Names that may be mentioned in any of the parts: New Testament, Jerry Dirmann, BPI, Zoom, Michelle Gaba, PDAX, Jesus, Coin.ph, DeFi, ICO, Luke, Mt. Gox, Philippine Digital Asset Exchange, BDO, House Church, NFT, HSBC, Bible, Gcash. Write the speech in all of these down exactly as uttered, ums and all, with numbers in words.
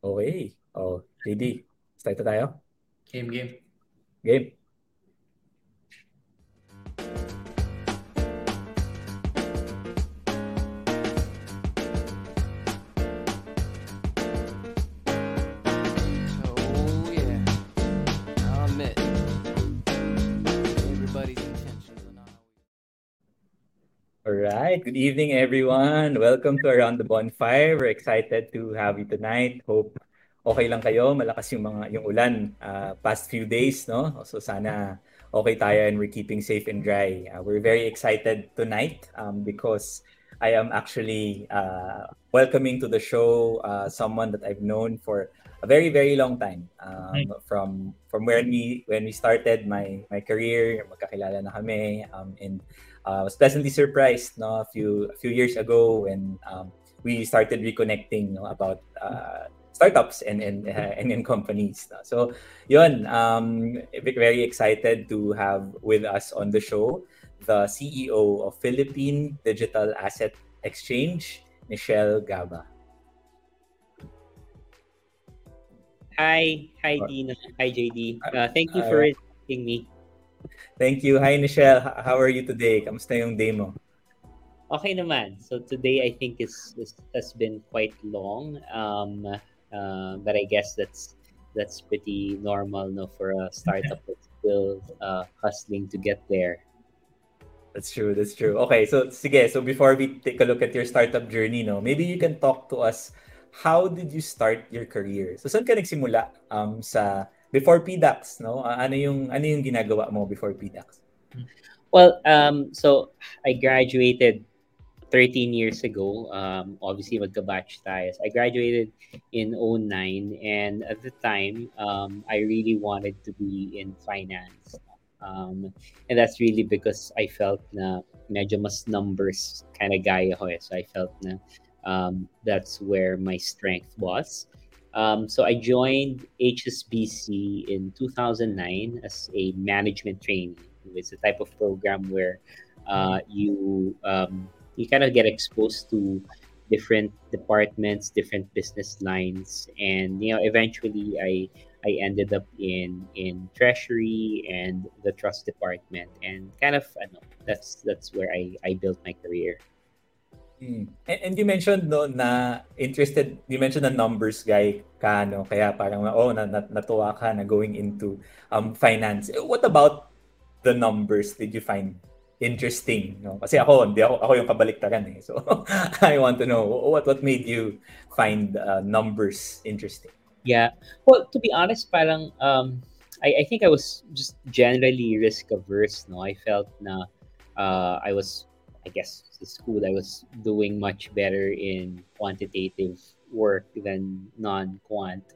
Okay. Oh, J D, start na tayo. Game, game. Game. So yeah, I'll admit everybody's intentions are not always. All right. Good evening, everyone. Welcome to Around the Bonfire. We're excited to have you tonight. Hope okay lang kayo. Malakas yung mga yung ulan uh, past few days, no? So sana okay tayo and we're keeping safe and dry. Uh, we're very excited tonight um, because I am actually uh, welcoming to the show uh, someone that I've known for a very very long time. Um, from from when we when we started my my career, magkakilala na kami. Um, and uh, I was pleasantly surprised, no, a few a few years ago when um, we started reconnecting, no, about uh, startups and and uh, and in companies. So, yun, um, very excited to have with us on the show the C E O of Philippine Digital Asset Exchange, Michelle Gaba. Hi, hi Dina, hi J D. Uh, thank you for inviting me. Thank you. Hi Michelle, how are you today? Kamusta yung day mo? Okay naman. So today I think is, is has been quite long. Um, Uh, but I guess that's that's pretty normal, no, for a startup that's still uh, hustling to get there. That's true. That's true. Okay, so sige. So before we take a look at your startup journey, no, maybe you can talk to us. How did you start your career? So saan ka nagsimula? Um, sa before P D A X, no? Uh, ano yung ano yung ginagawa mo before P D A X? Well, um, so I graduated thirteen years ago, um, obviously magka-batch tayo. I graduated in oh nine, and at the time, um, I really wanted to be in finance. Um, and that's really because I felt na medyo mas numbers kind of guy ako eh. So I felt na um, that's where my strength was. Um, so I joined H S B C in two thousand nine as a management trainee. It's a type of program where uh, you... Um, you kind of get exposed to different departments, different business lines, and you know eventually I I ended up in in treasury and the trust department, and kind of I know that's that's where I I built my career. Mm. And, and you mentioned, no, na interested, you mentioned a numbers guy ka, no, kaya parang oh na, na, natuwa ka na going into um finance. What about the numbers did you find interesting, no? Kasi ako, hindi ako, ako yung kabaliktaran eh. So, I want to know, what what made you find uh, numbers interesting? Yeah. Well, to be honest, parang, um, I, I think I was just generally risk-averse, no? I felt na uh, I was, I guess, at school, I was doing much better in quantitative work than non-quant.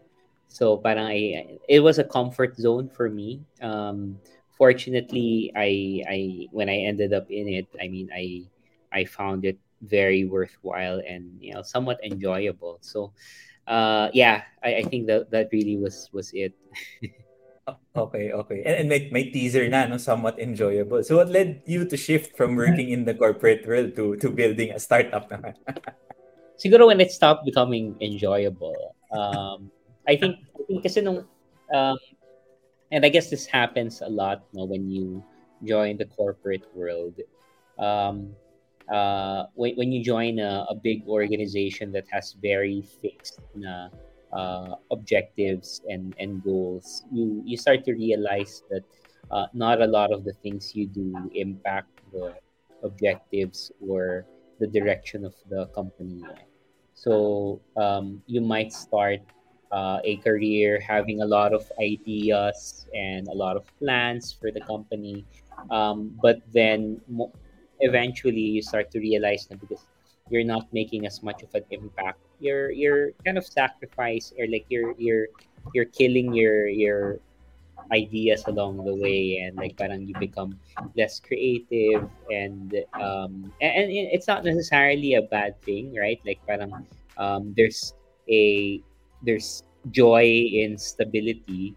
So, parang, I, it was a comfort zone for me. Um, Fortunately, I, I when I ended up in it, I mean, I I found it very worthwhile and, you know, somewhat enjoyable. So, uh, yeah, I, I think that that really was was it. okay, okay, and, and my my teaser na, no, somewhat enjoyable. So, what led you to shift from working in the corporate world to to building a startup? Siguro when it stopped becoming enjoyable. Um, I think I think kasi nung. Um, And I guess this happens a lot, you know, when you join the corporate world. Um, uh, when, when you join a, a big organization that has very fixed na, uh, objectives and, and goals, you, you start to realize that uh, not a lot of the things you do impact the objectives or the direction of the company. So um, you might start Uh, a career having a lot of ideas and a lot of plans for the company, um, but then mo- eventually you start to realize that because you're not making as much of an impact, you're you're kind of sacrifice or like you're you're you're killing your your ideas along the way, and like parang you become less creative, and um and, and it's not necessarily a bad thing, right? Like parang um, there's a there's joy in stability,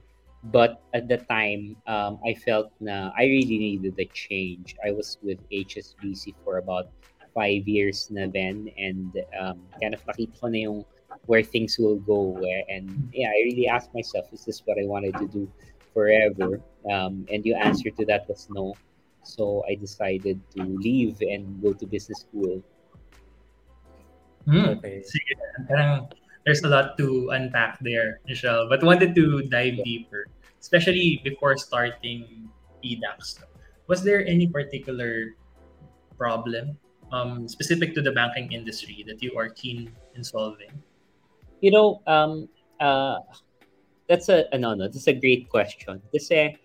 but at the time, um, I felt na I really needed a change. I was with H S B C for about five years na then, and um, kind of nakita ko na yung where things will go. And yeah, I really asked myself, is this what I wanted to do forever? Um, and the answer to that was no. So I decided to leave and go to business school. Mm, okay. Sige. Parang there's a lot to unpack there, Michelle. But wanted to dive deeper, especially before starting E D A X. Was there any particular problem um, specific to the banking industry that you are keen in solving? You know, um, uh, that's a no, no. That's a great question. Kasi,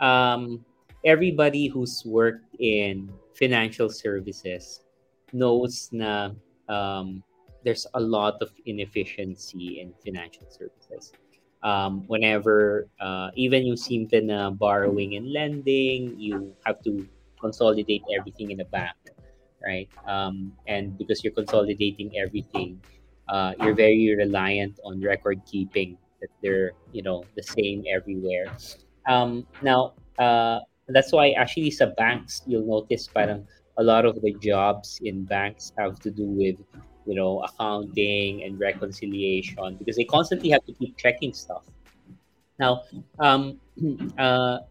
um, everybody who's worked in financial services knows na um, there's a lot of inefficiency in financial services. Um, whenever uh, even yung simple na borrowing and lending, you have to consolidate everything in a bank, right? Um, and because you're consolidating everything, uh, you're very reliant on record keeping, that they're, you know, the same everywhere. Um, now, uh, that's why actually sa banks, you'll notice parang a lot of the jobs in banks have to do with, you know, accounting and reconciliation, because they constantly have to keep checking stuff. Now, um, uh,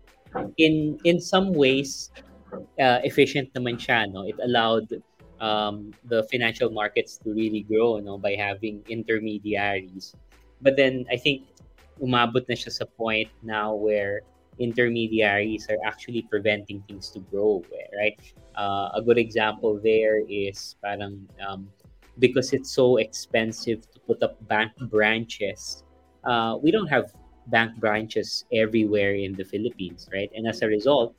in in some ways, uh, efficient naman siya, no? It allowed um, the financial markets to really grow, no, by having intermediaries. But then I think umabot na siya sa point now where intermediaries are actually preventing things to grow, right? Uh, a good example there is parang um, because it's so expensive to put up bank branches, uh, we don't have bank branches everywhere in the Philippines, right? And as a result,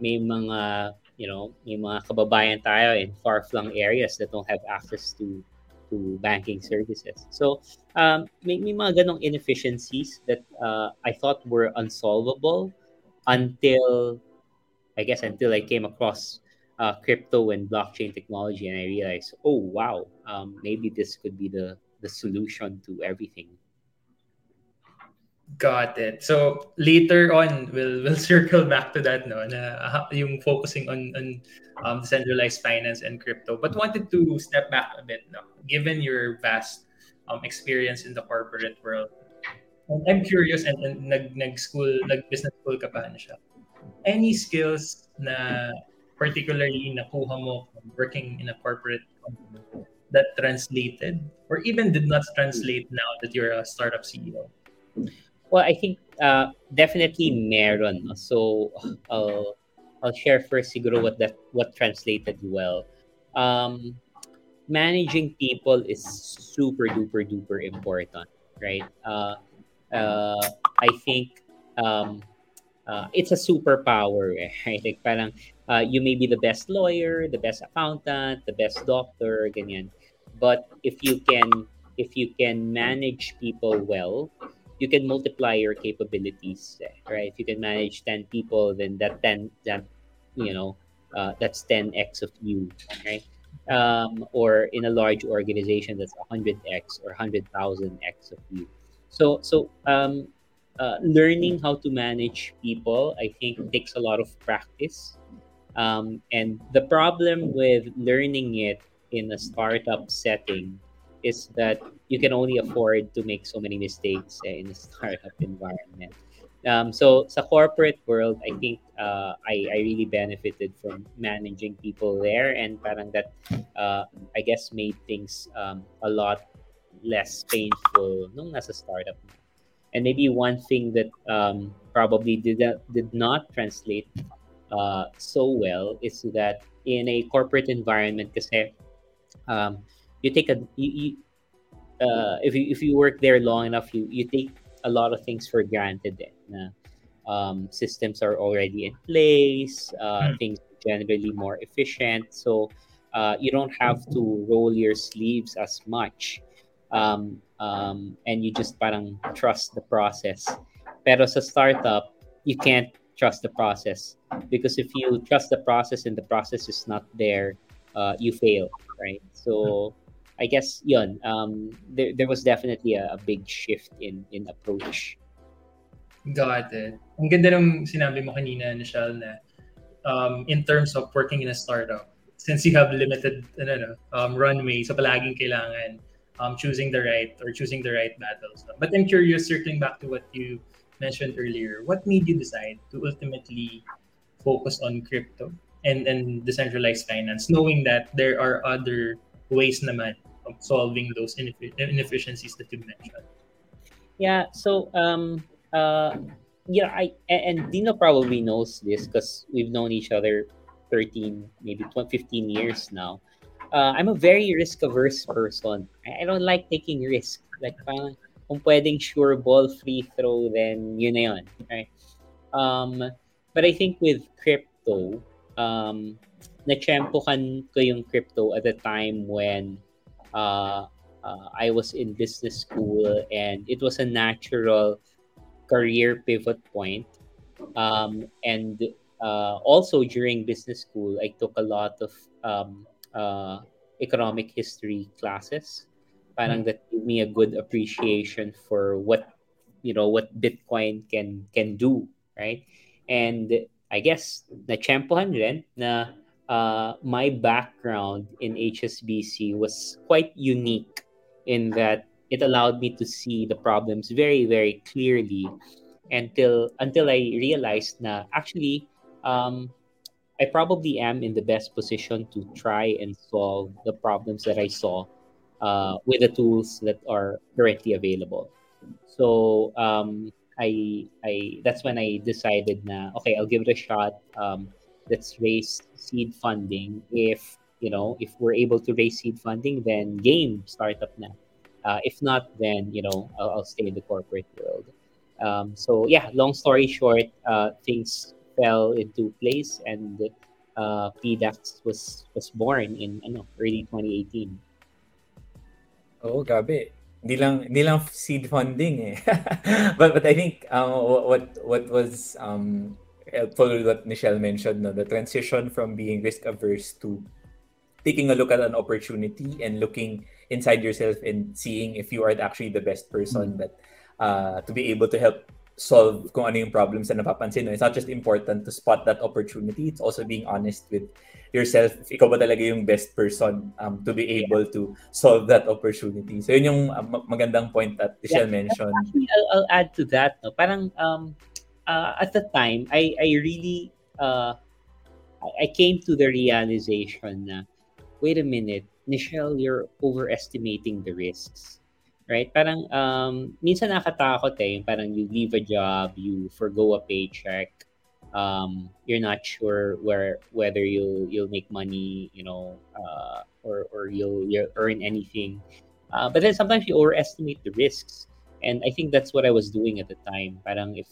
may mga, you know, may mga kababayan tayo in far-flung areas that don't have access to to banking services. So um, may, may mga ganong inefficiencies that uh, I thought were unsolvable until, I guess, until I came across uh, crypto and blockchain technology, and I realized, oh, wow, um, maybe this could be the, the solution to everything. Got it. So later on, we'll we'll circle back to that, no, na uh, yung focusing on on um, decentralized finance and crypto. But wanted to step back a bit, no, given your vast um, experience in the corporate world. And I'm curious, and, and nag nag school nag business school ka pa na siya. Any skills na particularly nakuha mo from working in a corporate company that translated, or even did not translate now that you're a startup C E O? Well, I think uh, definitely meron. So I'll I'll share first siguro what that what translated well. Um, managing people is super duper duper important, right? Uh, uh, I think um, uh, it's a superpower, right? Like parang uh, you may be the best lawyer, the best accountant, the best doctor, ganyan. But if you can if you can manage people well, you can multiply your capabilities, right? If you can manage ten people, then that ten, that, you know, uh, that's ten x of you, right? Um, or in a large organization, that's one hundred x or one hundred thousand x of you. So, so um, uh, learning how to manage people, I think, takes a lot of practice. Um, and the problem with learning it in a startup setting is that you can only afford to make so many mistakes eh, in a startup environment. Um, so, sa corporate world, I think uh, I, I really benefited from managing people there, and parang that, uh, I guess, made things um, a lot less painful nung nasa startup. And maybe one thing that um, probably did not, did not translate uh, so well is that in a corporate environment, kasi um, you take a you, you, Uh, if you if you work there long enough, you, you take a lot of things for granted. Eh, na, um, systems are already in place. Uh, things are generally more efficient, so uh, you don't have to roll your sleeves as much, um, um, and you just parang trust the process. Pero sa startup, you can't trust the process, because if you trust the process and the process is not there, uh, you fail, right? So I guess yun, um, there, there was definitely a, a big shift in in approach. Got it. Ang ganda ng sinabi mo kanina, Michelle, na um, in terms of working in a startup, since you have limited ano, um, runway, so palaging kailangan um, choosing the right or choosing the right battles. But I'm curious, circling back to what you mentioned earlier, what made you decide to ultimately focus on crypto and, and decentralized finance, knowing that there are other ways naman of solving those ineff- inefficiencies that you mentioned? Yeah, so, um, uh, yeah, I and Dino probably knows this because we've known each other thirteen, maybe fifteen years now. Uh, I'm a very risk-averse person. I don't like taking risk. Like, parang, kung pwedeng sure ball free throw, then yun na yun, right? Um, but I think with crypto, um, na-champukan ko yung crypto at a time when uh, uh, I was in business school, and it was a natural career pivot point. Um, and uh, also during business school, I took a lot of um, uh, economic history classes. Parang that gave me a good appreciation for what, you know, what Bitcoin can can do, right? And I guess na-champuhan rin na uh, my background in H S B C was quite unique in that it allowed me to see the problems very, very clearly until until I realized na actually um, I probably am in the best position to try and solve the problems that I saw Uh, with the tools that are currently available. So um, I, I that's when I decided na, okay, I'll give it a shot. Um, let's raise seed funding. If, you know, if we're able to raise seed funding, then game, startup na. Uh, if not, then, you know, I'll, I'll stay in the corporate world. Um, so yeah, long story short, uh, things fell into place, and uh, P D A X was, was born in ano, early twenty eighteen. Oh, gabi. Hindi lang, hindi lang seed funding eh. but but I think um, what what was um, helpful what Michelle mentioned, no? The transition from being risk averse to taking a look at an opportunity and looking inside yourself and seeing if you are actually the best person mm-hmm. that uh, to be able to help solve kung ano yung problems na napapansin. No? It's not just important to spot that opportunity, it's also being honest with yourself. If ikaw ba talaga yung best person um, to be able yeah. to solve that opportunity. So yun yung uh, magandang point that Michelle yeah. mentioned. Actually, I'll, I'll add to that. No? Parang um, uh, at the time, I, I really, uh, I came to the realization na, wait a minute, Michelle, you're overestimating the risks. Right? Parang, um, minsan nakatakot eh. Parang you leave a job, you forgo a paycheck, um, you're not sure where whether you'll you'll make money, you know, uh, or or you'll you'll earn anything. Uh, but then sometimes you overestimate the risks, and I think that's what I was doing at the time. Parang if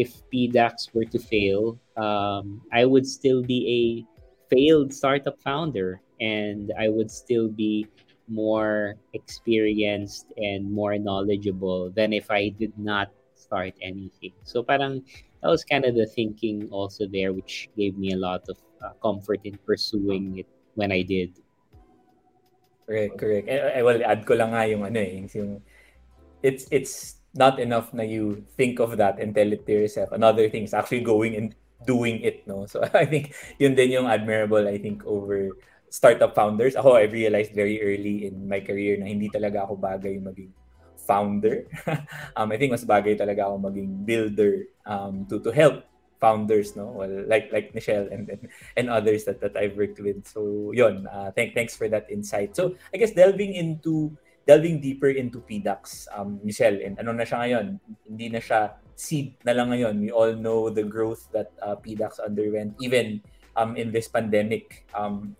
if P D A X were to fail, um, I would still be a failed startup founder, and I would still be more experienced and more knowledgeable than if I did not start anything. So parang that was kind of the thinking also there, which gave me a lot of uh, comfort in pursuing it when I did. Correct, correct. I, I will add ko lang nga yung ano eh, yung it's it's not enough na you think of that and tell it to yourself. Another thing is actually going and doing it, no? So I think yun din yung admirable, I think, over startup founders. Ako, I realized very early in my career na hindi talaga ako bagay maging founder. um, I think mas bagay talaga ako maging builder um, to to help founders, no? Well, like like Michelle and and, and others that, that I've worked with. So yun, uh, thank thanks for that insight. So I guess delving into delving deeper into P D A X, um, Michelle, and ano na siya ngayon? Hindi na siya seed na lang ngayon. We all know the growth that uh, P D A X underwent, even um, in this pandemic. Um,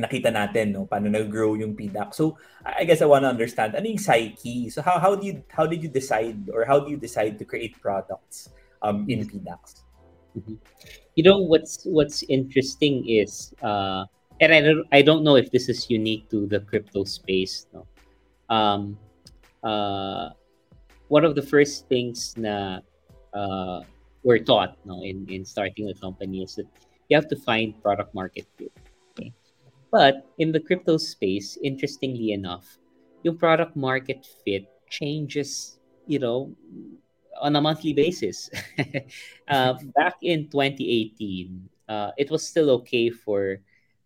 nakita natin, no, paano nag-grow yung P D A X. So I guess I want to understand, ano yung psyche? So how how do you how did you decide or how do you decide to create products um in P D A X? Mm-hmm. You know, what's what's interesting is uh and I don't I don't know if this is unique to the crypto space, no. Um uh one of the first things na uh we're taught, no, in in starting a company is that you have to find product market fit. But in the crypto space, interestingly enough, yung product market fit changes, you know, on a monthly basis. uh, back in twenty eighteen, uh, it was still okay for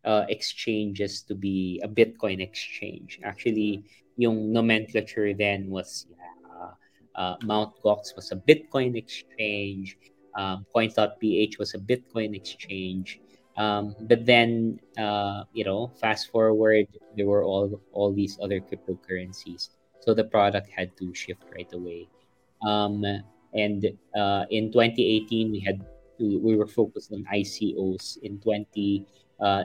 uh, exchanges to be a Bitcoin exchange. Actually, yung nomenclature then was uh, uh, Mount. Gox was a Bitcoin exchange. Um, Coin.ph was a Bitcoin exchange. Um, but then, uh, you know, fast forward, there were all all these other cryptocurrencies. So the product had to shift right away. Um, and uh, in twenty eighteen, we had we were focused on I C Os. In twenty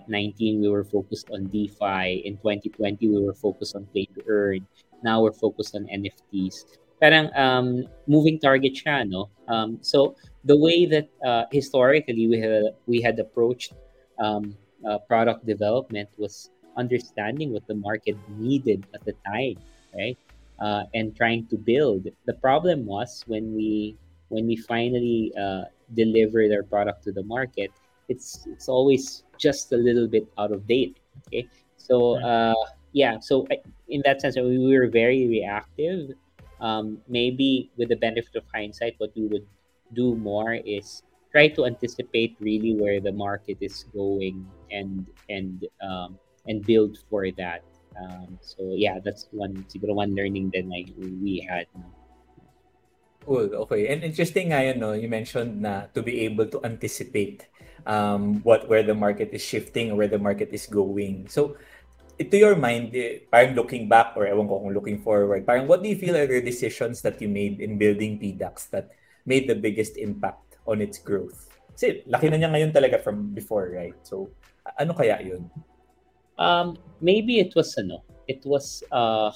nineteen, we were focused on DeFi. In twenty twenty, we were focused on Play to Earn. Now we're focused on N F Ts. Parang um, moving target siya, no? Um, so the way that uh, historically we had we had approached um, uh, product development was understanding what the market needed at the time, right? Uh, and trying to build. The problem was when we when we finally uh, delivered our product to the market, it's it's always just a little bit out of date. Okay, so uh, yeah, so in that sense, we were very reactive. Um, maybe with the benefit of hindsight, what we would do more is try to anticipate really where the market is going and and um, and build for that. Um, so yeah, that's one siguro one learning that like we had. Cool. Okay. And interesting nga yun, no? You mentioned na to be able to anticipate um, what where the market is shifting or where the market is going. So, to your mind, parang looking back or ewan ko kung looking forward, parang what do you feel are the decisions that you made in building P D A X that made the biggest impact on its growth? Kasi laki na niya ngayon talaga from before, right? So, ano kaya yun? Um, maybe it was, ano, it was, uh,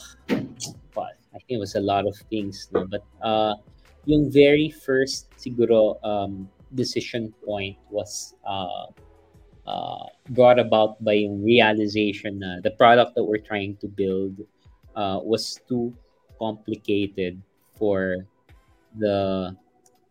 well, I think it was a lot of things, no? But uh, yung very first, siguro, um, decision point was, uh, Uh, brought about by yung realization na the product that we're trying to build uh, was too complicated for the,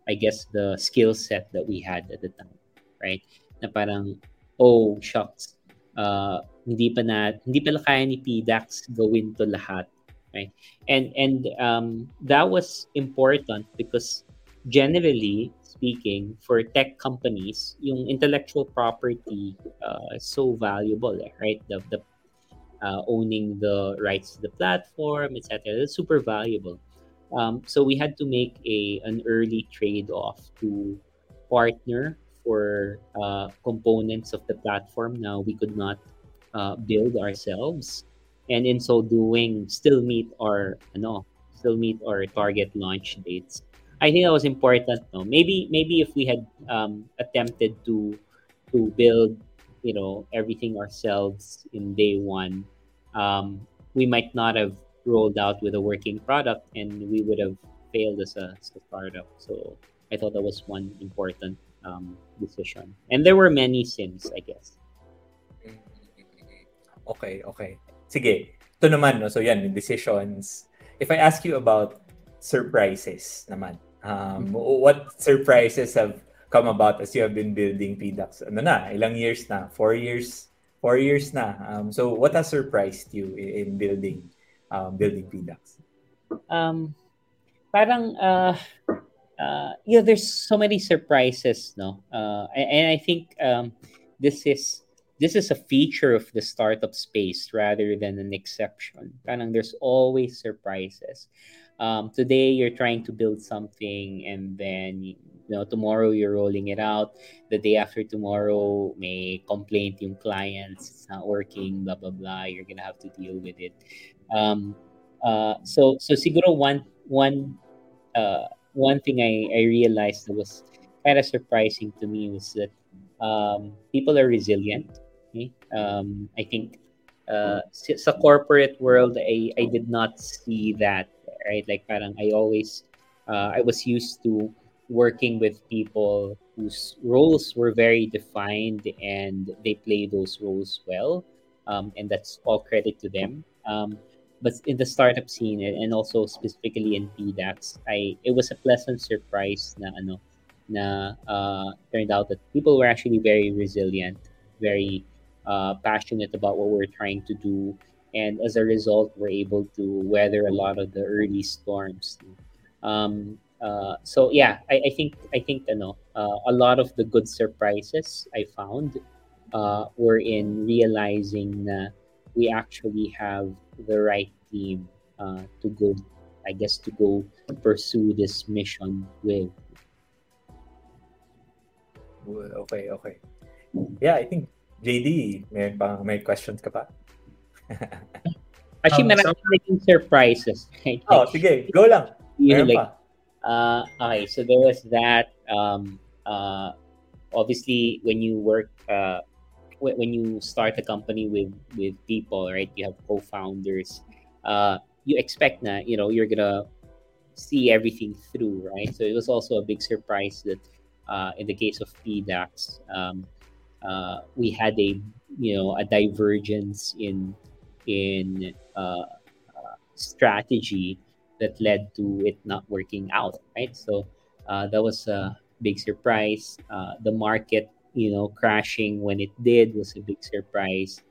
I guess, the skill set that we had at the time, right? Na parang, oh, shucks, uh, hindi pa na, hindi pala kaya ni P D A X gawin to lahat, right? And, and um, that was important because generally speaking, for tech companies, yung intellectual property uh, is so valuable, right? The, the uh, owning the rights to the platform, et cetera. That's super valuable. Um, so we had to make a an early trade-off to partner for uh, components of the platform. Now we could not uh, build ourselves, and in so doing, still meet our ano, still meet our target launch dates. I think that was important. No, maybe maybe if we had um, attempted to to build, you know, everything ourselves in day one, um, we might not have rolled out with a working product, and we would have failed as a, as a startup. So I thought that was one important um, decision, and there were many sins, I guess. Okay, okay. Sige, ito naman, no? So yan, decisions. If I ask you about surprises naman. Um, what surprises have come about as you have been building P D A X? Ano na? Ilang years na? Four years? Four years na. Um, so, what has surprised you in building um, building P D A X? Um, parang, uh, uh, you know, there's so many surprises, no? Uh, and I think um, this is this is a feature of the startup space rather than an exception. Parang there's always surprises. Um, today you're trying to build something, and then you know tomorrow you're rolling it out. The day after tomorrow, may complaint yung clients, it's not working, blah blah blah. You're gonna have to deal with it. Um, uh, so so siguro one one uh, one thing I, I realized that was kind of surprising to me was that um, people are resilient. Okay? Um, I think uh, sa corporate world, I I did not see that. Right, like parang I always, uh, I was used to working with people whose roles were very defined and they play those roles well, um, and that's all credit to them. Um, but in the startup scene and also specifically in P D A X, I it was a pleasant surprise na ano, na uh, turned out that people were actually very resilient, very uh, passionate about what we're trying to do. And as a result, we're able to weather a lot of the early storms. Um, uh, so yeah, I, I think I think you know, uh, a lot of the good surprises I found uh, were in realizing that we actually have the right team uh, to go, I guess, to go pursue this mission with. Okay, okay. Yeah, I think J D, may pang may questions ka pa? Actually, um, maraming so, surprises. Right? Oh, like, sige, go lang. Meron like, pa. Uh, okay, so there was that. Um, uh, obviously, when you work, uh, w- when you start a company with with people, right? You have co-founders. Uh, you expect na, you know, you're gonna see everything through, right? So it was also a big surprise that. Uh, in the case of P D A X, um, uh, we had a you know a divergence in in uh, uh, strategy that led to it not working out. Right, so uh, that was a big surprise. Uh, the market, you know, crashing when it did was a big surprise.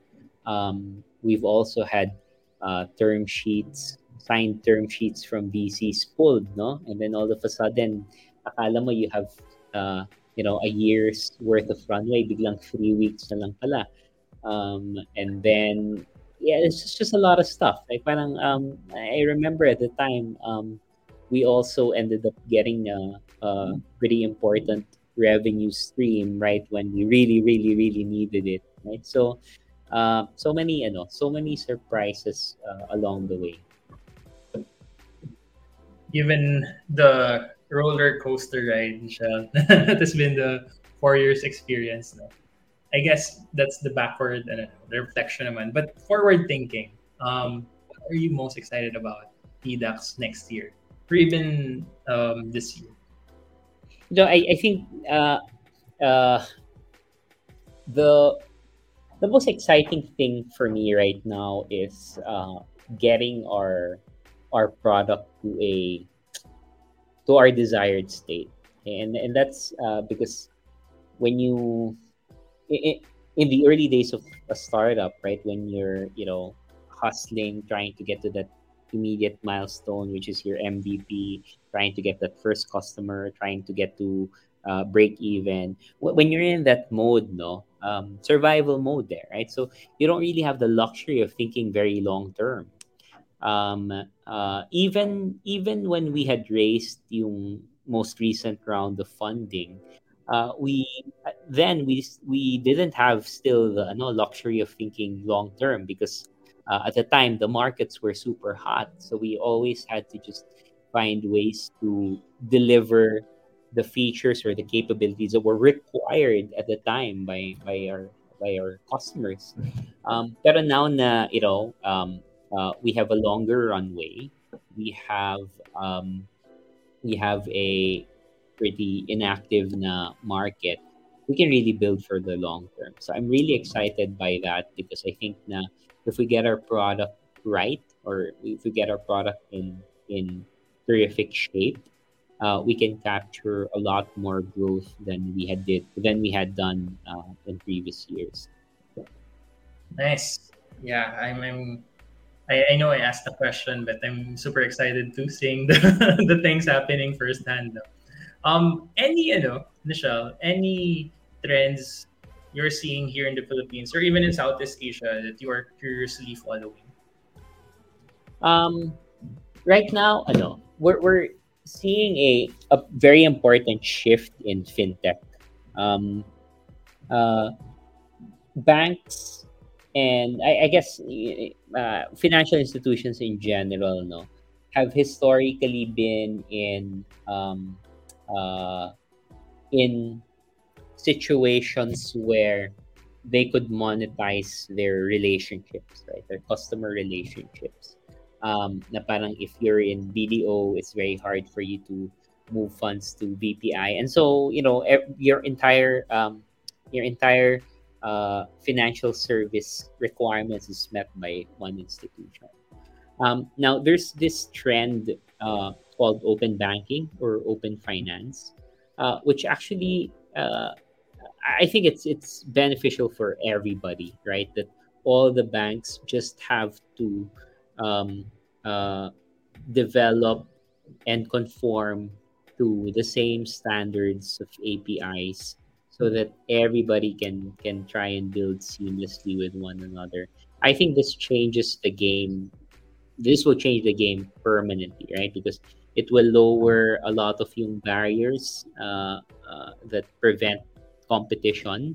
Um, we've also had uh, term sheets, signed term sheets from V Cs pulled, no, and then all of a sudden, akala mo you have Uh, you know, a year's worth of runway, biglang three weeks na lang pala. Um, and then, yeah, it's just, just a lot of stuff. Like, parang, um, I remember at the time, um, we also ended up getting a, a pretty important revenue stream, right, when we really, really, really needed it, right? So, uh, so many, ano, so many surprises uh, along the way. Given the roller coaster ride, Michelle. That has been the four years experience. No? I guess that's the backward and the reflection naman. But forward thinking, um, what are you most excited about P D A X next year or even um, this year? No, I, I think uh, uh, the the most exciting thing for me right now is uh, getting our our product to a to our desired state, and and that's uh, because when you in, in the early days of a startup, right, when you're you know hustling, trying to get to that immediate milestone, which is your M V P, trying to get that first customer, trying to get to uh, break even. When you're in that mode, no, um, survival mode there, right? So you don't really have the luxury of thinking very long term. Um, uh, even even when we had raised yung most recent round of funding, uh, we then we we didn't have still the no luxury of thinking long term because uh, at the time the markets were super hot, so we always had to just find ways to deliver the features or the capabilities that were required at the time by by our by our customers. Um, pero now na you know. Um, Uh, we have a longer runway. We have um, we have a pretty inactive na market. We can really build for the long term. So I'm really excited by that because I think na if we get our product right or if we get our product in in terrific shape, uh, we can capture a lot more growth than we had did than we had done uh, in previous years. Nice. Yeah, I'm. I'm... I, I know I asked the question, but I'm super excited to seeing the, the things happening firsthand. Um, any, you know, Michelle, any trends you're seeing here in the Philippines or even in Southeast Asia that you are curiously following? Um, right now, I know we're we're seeing a a very important shift in fintech. Um, uh, banks. And I, I guess uh, financial institutions in general, no, have historically been in um, uh, in situations where they could monetize their relationships, right? Their customer relationships. Um, na parang if you're in B D O, it's very hard for you to move funds to B P I, and so you know your entire um, your entire Uh, financial service requirements is met by one institution. Um, now, there's this trend uh, called open banking or open finance, uh, which actually uh, I think it's it's beneficial for everybody, right? That all the banks just have to um, uh, develop and conform to the same standards of A P Is. So that everybody can can try and build seamlessly with one another. I think this changes the game this will change the game permanently, right? Because it will lower a lot of yung barriers uh, uh, that prevent competition.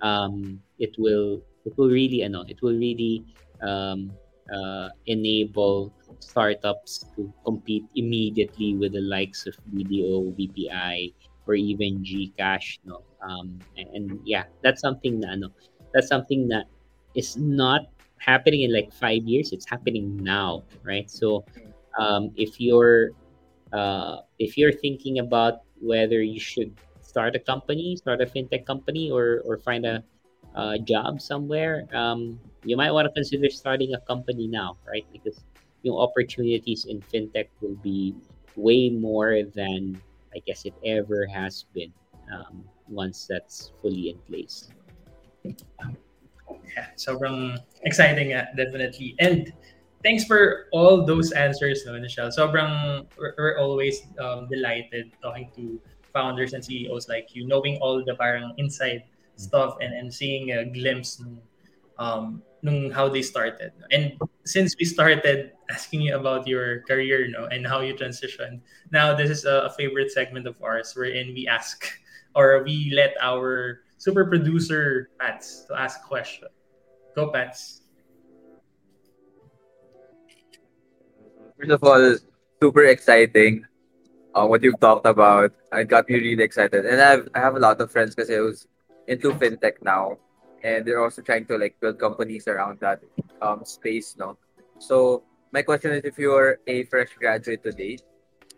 Um, it will it will really ano, it will really um, uh, enable startups to compete immediately with the likes of B D O, B P I, or even Gcash. No, um, and, and yeah, that's something na ano, that's something that is not happening in like five years. It's happening now, right? So um, if you're uh, if you're thinking about whether you should start a company, start a fintech company, or or find a uh, job somewhere, um, you might want to consider starting a company now, right? Because you know, opportunities in fintech will be way more than I guess it ever has been um, once that's fully in place. Yeah, sobrang exciting, uh, definitely. And thanks for all those answers, no, Michelle. Sobrang, we're, we're always um, delighted talking to founders and C E Os like you, knowing all the parang inside stuff and, and seeing a glimpse nung, um, nung how they started. And since we started asking you about your career, no, and how you transitioned, now this is a, a favorite segment of ours wherein we ask or we let our super producer Pats to ask question. Go Pats. First of all, super exciting uh, what you've talked about. It got me really excited. And I've, I have a lot of friends because I was into fintech now. And they're also trying to like build companies around that um, space. No? So my question is, if you are a fresh graduate today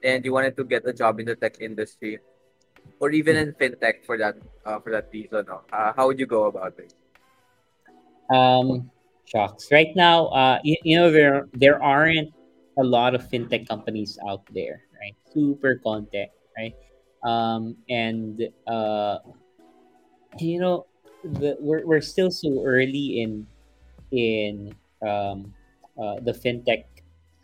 and you wanted to get a job in the tech industry, or even in fintech for that uh, for that reason, uh, how would you go about it? Um, shucks. Right now, uh, you, you know there there aren't a lot of fintech companies out there, right? Super content, right? Um, and uh, you know, the, we're we're still so early in in um, uh, the fintech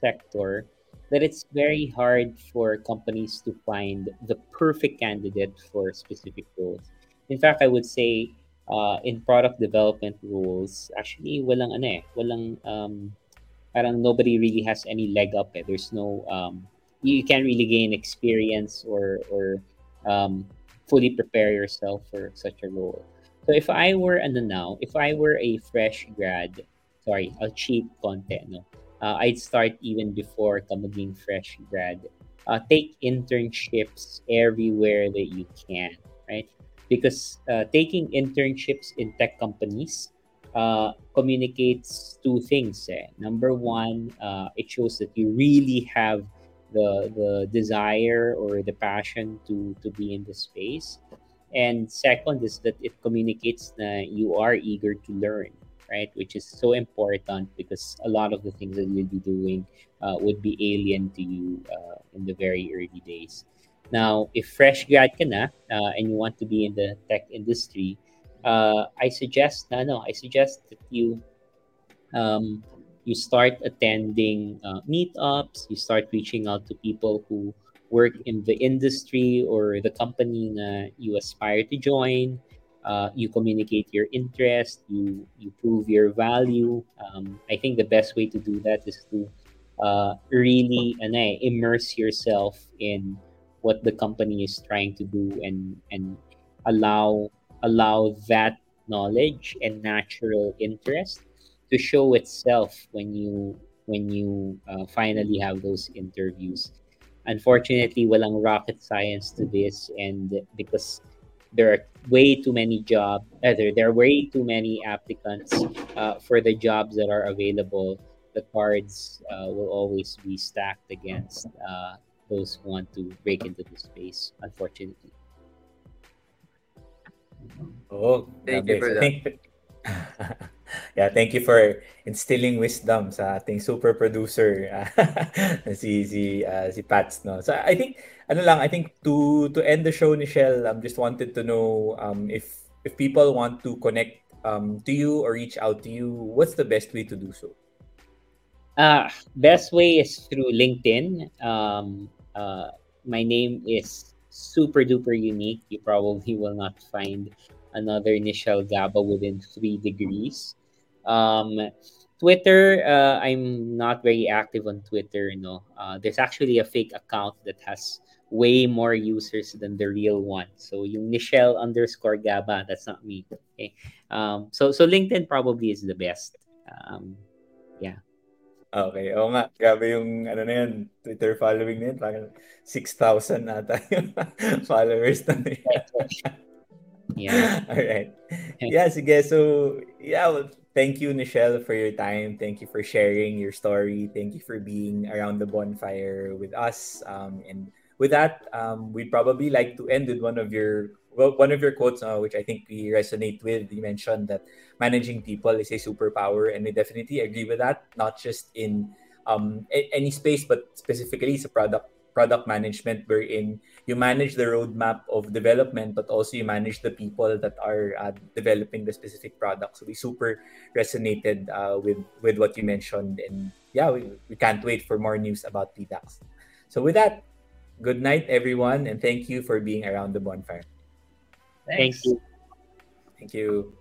sector that it's very hard for companies to find the perfect candidate for specific roles. In fact, I would say uh, in product development roles, actually, walang ano eh, walang um, parang nobody really has any leg up eh. There's no um, you can't really gain experience or or um, fully prepare yourself for such a role. So if I were ano now, if I were a fresh grad, sorry, I'll cheat content no. Uh, I'd start even before ka maging fresh grad. Uh, take internships everywhere that you can, right? Because uh, taking internships in tech companies uh, communicates two things. Eh? Number one, uh, it shows that you really have the the desire or the passion to to be in the space. And second is that it communicates that you are eager to learn, right? Which is so important because a lot of the things that you'll be doing uh, would be alien to you uh, in the very early days. Now, if fresh grad ka na uh, and you want to be in the tech industry, uh, I suggest na no, I suggest that you um, you start attending uh, meetups, you start reaching out to people who work in the industry or the company na you aspire to join. Uh, you communicate your interest, you you prove your value. Um, I think the best way to do that is to uh, really ano, immerse yourself in what the company is trying to do and and allow allow that knowledge and natural interest to show itself when you when you uh, finally have those interviews. Unfortunately, walang rocket science to this, and because there are way too many jobs, uh, there, there are way too many applicants uh, for the jobs that are available. The cards uh, will always be stacked against uh, those who want to break into the space, unfortunately. Oh, thank you for that. Yeah, thank you for instilling wisdom sa ating super producer uh, si si uh, si Pats, no. So I think ano lang I think to to end the show, Michelle, I um, just wanted to know um if if people want to connect um to you or reach out to you, what's the best way to do so? Ah, uh, best way is through LinkedIn. Um uh my name is super duper unique. You probably will not find another Michelle Gaba within three degrees. Um, Twitter, uh, I'm not very active on Twitter. You know, uh, there's actually a fake account that has way more users than the real one. So yung Michelle underscore Gaba, that's not me. Okay. Um, so so LinkedIn probably is the best. Um, yeah. Okay. Oo nga. Grabe yung ano na yan, Twitter following na yun. Parang six thousand nata yung followers na yun. Yeah. Alright. Yeah, sige. So, yeah. Well, thank you, Michelle, for your time. Thank you for sharing your story. Thank you for being around the bonfire with us. Um, and with that, um, we'd probably like to end with one of your well, one of your quotes, uh, which I think we resonate with. You mentioned that managing people is a superpower, and we definitely agree with that. Not just in um, a- any space, but specifically as a product product management, wherein you manage the roadmap of development, but also you manage the people that are uh, developing the specific product. So we super resonated uh, with with what you mentioned, and yeah, we, we can't wait for more news about P DAX. So with that, good night, everyone, and thank you for being around the bonfire. Thanks. Thank you. Thank you.